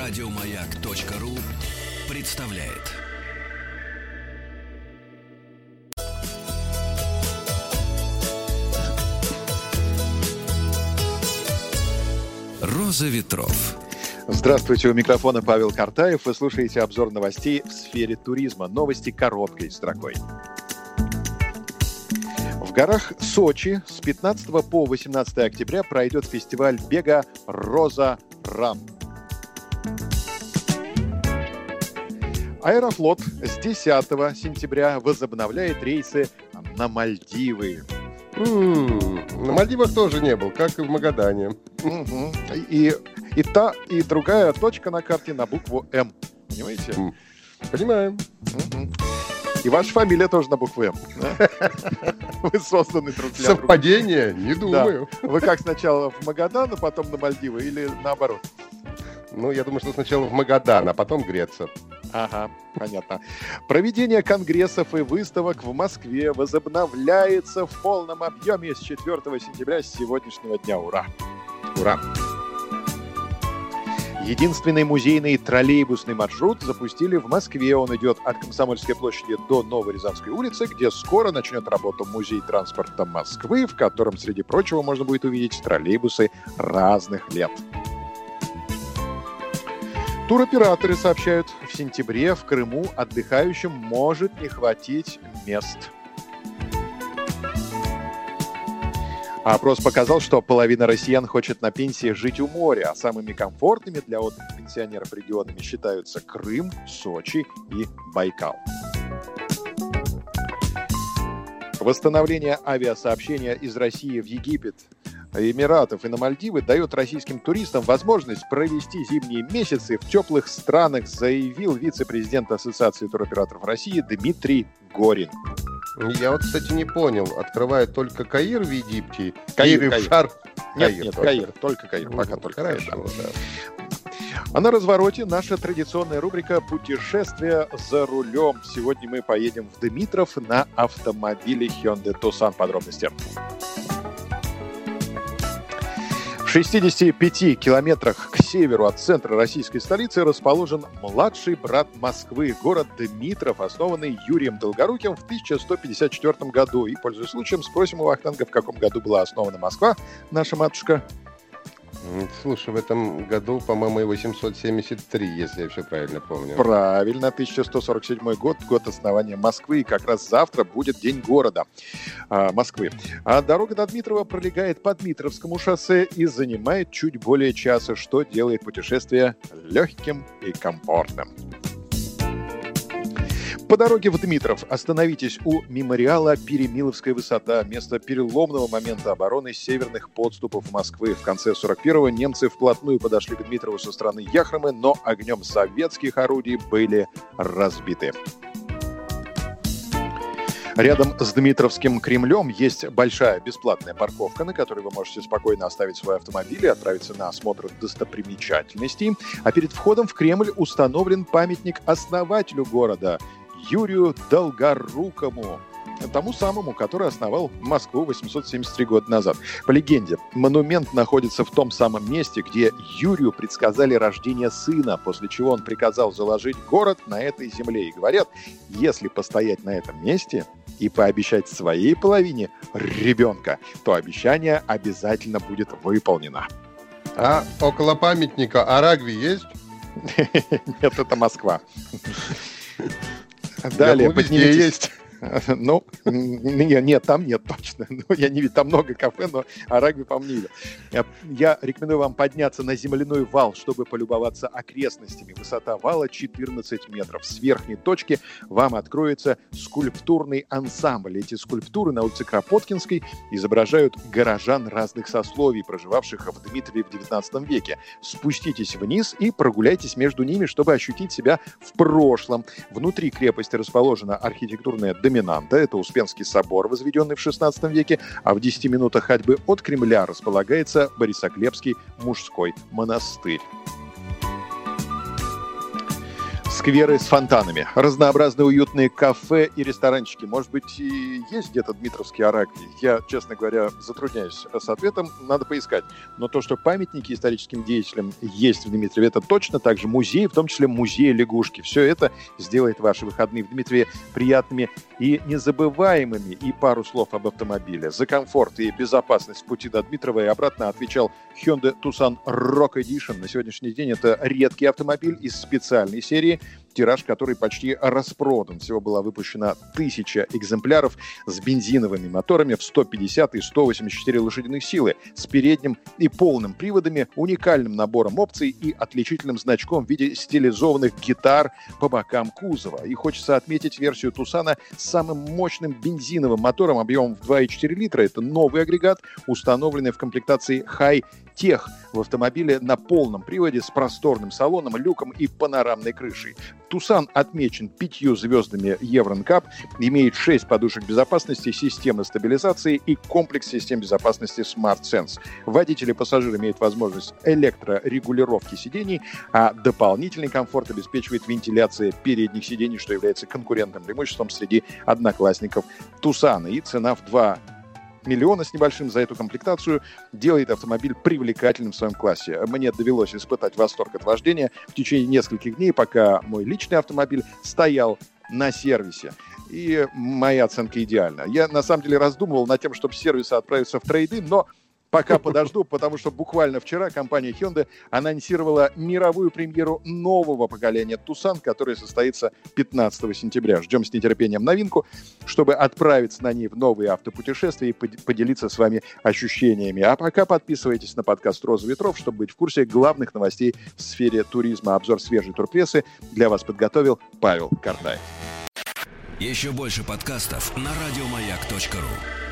Радиомаяк.ру представляет. Роза ветров. Здравствуйте, у микрофона Павел Кардаев. Вы слушаете обзор новостей в сфере туризма. Новости короткой строкой. В горах Сочи с 15 по 18 октября пройдет фестиваль бега «Роза Рам». Аэрофлот с 10 сентября возобновляет рейсы на Мальдивы. На Мальдивах тоже не был, как и в Магадане. И та, и другая точка на карте на букву «М». Понимаете? Понимаем. И ваша фамилия тоже на букву «М». Вы созданы друг для друга. Совпадение? Не думаю. Да. Вы как, сначала в Магадан, а потом на Мальдивы или наоборот? Ну, я думаю, что сначала в Магадан, а потом Греция. Ага, понятно. Проведение конгрессов и выставок в Москве возобновляется в полном объеме с 4 сентября, с сегодняшнего дня. Ура! Ура! Единственный музейный троллейбусный маршрут запустили в Москве. Он идет от Комсомольской площади до Новой Рязанской улицы, где скоро начнет работу Музей транспорта Москвы, в котором, среди прочего, можно будет увидеть троллейбусы разных лет. Туроператоры сообщают, в сентябре в Крыму отдыхающим может не хватить мест. Опрос показал, что половина россиян хочет на пенсии жить у моря, а самыми комфортными для отдыха пенсионеров регионами считаются Крым, Сочи и Байкал. Восстановление авиасообщения из России в Египет, Эмиратов и на Мальдивы дает российским туристам возможность провести зимние месяцы в теплых странах, заявил вице-президент Ассоциации туроператоров России Дмитрий Горин. Я вот, кстати, не понял, открывают только Каир в Египте? Каир. Шарм? Нет, Каир, только Каир. Пока только Каир, да. А на развороте наша традиционная рубрика «Путешествия за рулем». Сегодня мы поедем в Дмитров на автомобиле Hyundai Tucson. Подробности. В 65 километрах к северу от центра российской столицы расположен младший брат Москвы, город Дмитров, основанный Юрием Долгоруким в 1154 году. И, пользуясь случаем, спросим у Вахтанга, в каком году была основана Москва, наша матушка. Слушай, в этом году, по-моему, 873, если я все правильно помню. Правильно, 1147 год, год основания Москвы, и как раз завтра будет День города Москвы. А дорога до Дмитрова пролегает по Дмитровскому шоссе и занимает чуть более часа, что делает путешествие легким и комфортным. По дороге в Дмитров остановитесь у мемориала «Перемиловская высота», место переломного момента обороны северных подступов Москвы. В конце 41-го немцы вплотную подошли к Дмитрову со стороны Яхромы, но огнем советских орудий были разбиты. Рядом с Дмитровским Кремлем есть большая бесплатная парковка, на которой вы можете спокойно оставить свой автомобиль и отправиться на осмотр достопримечательностей. А перед входом в Кремль установлен памятник основателю города – Юрию Долгорукому, тому самому, который основал Москву 873 года назад. По легенде, монумент находится в том самом месте, где Юрию предсказали рождение сына, после чего он приказал заложить город на этой земле. И говорят, если постоять на этом месте и пообещать своей половине ребенка, то обещание обязательно будет выполнено. А около памятника Арагви есть? Нет, это Москва. Далее поднимитесь. Есть. Ну, нет, там нет точно. Ну, я не видел, там много кафе, но Арагви помнили. Я рекомендую вам подняться на земляной вал, чтобы полюбоваться окрестностями. Высота вала 14 метров. С верхней точки вам откроется скульптурный ансамбль. Эти скульптуры на улице Кропоткинской изображают горожан разных сословий, проживавших в Дмитрове в 19 веке. Спуститесь вниз и прогуляйтесь между ними, чтобы ощутить себя в прошлом. Внутри крепости расположена архитектурная доминанта. Это Успенский собор, возведенный в 16 веке, а в 10 минутах ходьбы от Кремля располагается Борисоглебский мужской монастырь. скверы с фонтанами, разнообразные уютные кафе и ресторанчики. Может быть, и есть где-то дмитровский Арагви? Я, честно говоря, затрудняюсь с ответом, надо поискать. Но то, что памятники историческим деятелям есть в Дмитрове, это точно. Также музей, в том числе музей лягушки. Все это сделает ваши выходные в Дмитрове приятными и незабываемыми. И пару слов об автомобиле. За комфорт и безопасность в пути до Дмитрова и обратно отвечал Hyundai Tucson Rock Edition. На сегодняшний день это редкий автомобиль из специальной серии, тираж который почти распродан. Всего была выпущена 1000 экземпляров с бензиновыми моторами в 150 и 184 лошадиных силы, с передним и полным приводами, уникальным набором опций и отличительным значком в виде стилизованных гитар по бокам кузова. И хочется отметить версию Тусана с самым мощным бензиновым мотором объемом в 2,4 литра. Это новый агрегат, установленный в комплектации High-Tech в автомобиле на полном приводе с просторным салоном, люком и панорамной крышей. Тусан отмечен 5 звездами Евронкап, имеет 6 подушек безопасности, системы стабилизации и комплекс систем безопасности Смартсенс. Водитель и пассажир имеют возможность электрорегулировки сидений, а дополнительный комфорт обеспечивает вентиляция передних сидений, что является конкурентным преимуществом среди одноклассников Тусана. И цена в 2 миллиона с небольшим за эту комплектацию делает автомобиль привлекательным в своем классе. Мне довелось испытать восторг от вождения в течение нескольких дней, пока мой личный автомобиль стоял на сервисе. И моя оценка идеальна. Я на самом деле раздумывал над тем, чтобы с сервиса отправиться в трейд-ин, но пока подожду, потому что буквально вчера компания Hyundai анонсировала мировую премьеру нового поколения Tucson, которая состоится 15 сентября. Ждем с нетерпением новинку, чтобы отправиться на ней в новые автопутешествия и поделиться с вами ощущениями. А пока подписывайтесь на подкаст «Роза ветров», чтобы быть в курсе главных новостей в сфере туризма. Обзор свежей турпрессы для вас подготовил Павел Кардаев. Еще больше подкастов на радиомаяк.ру.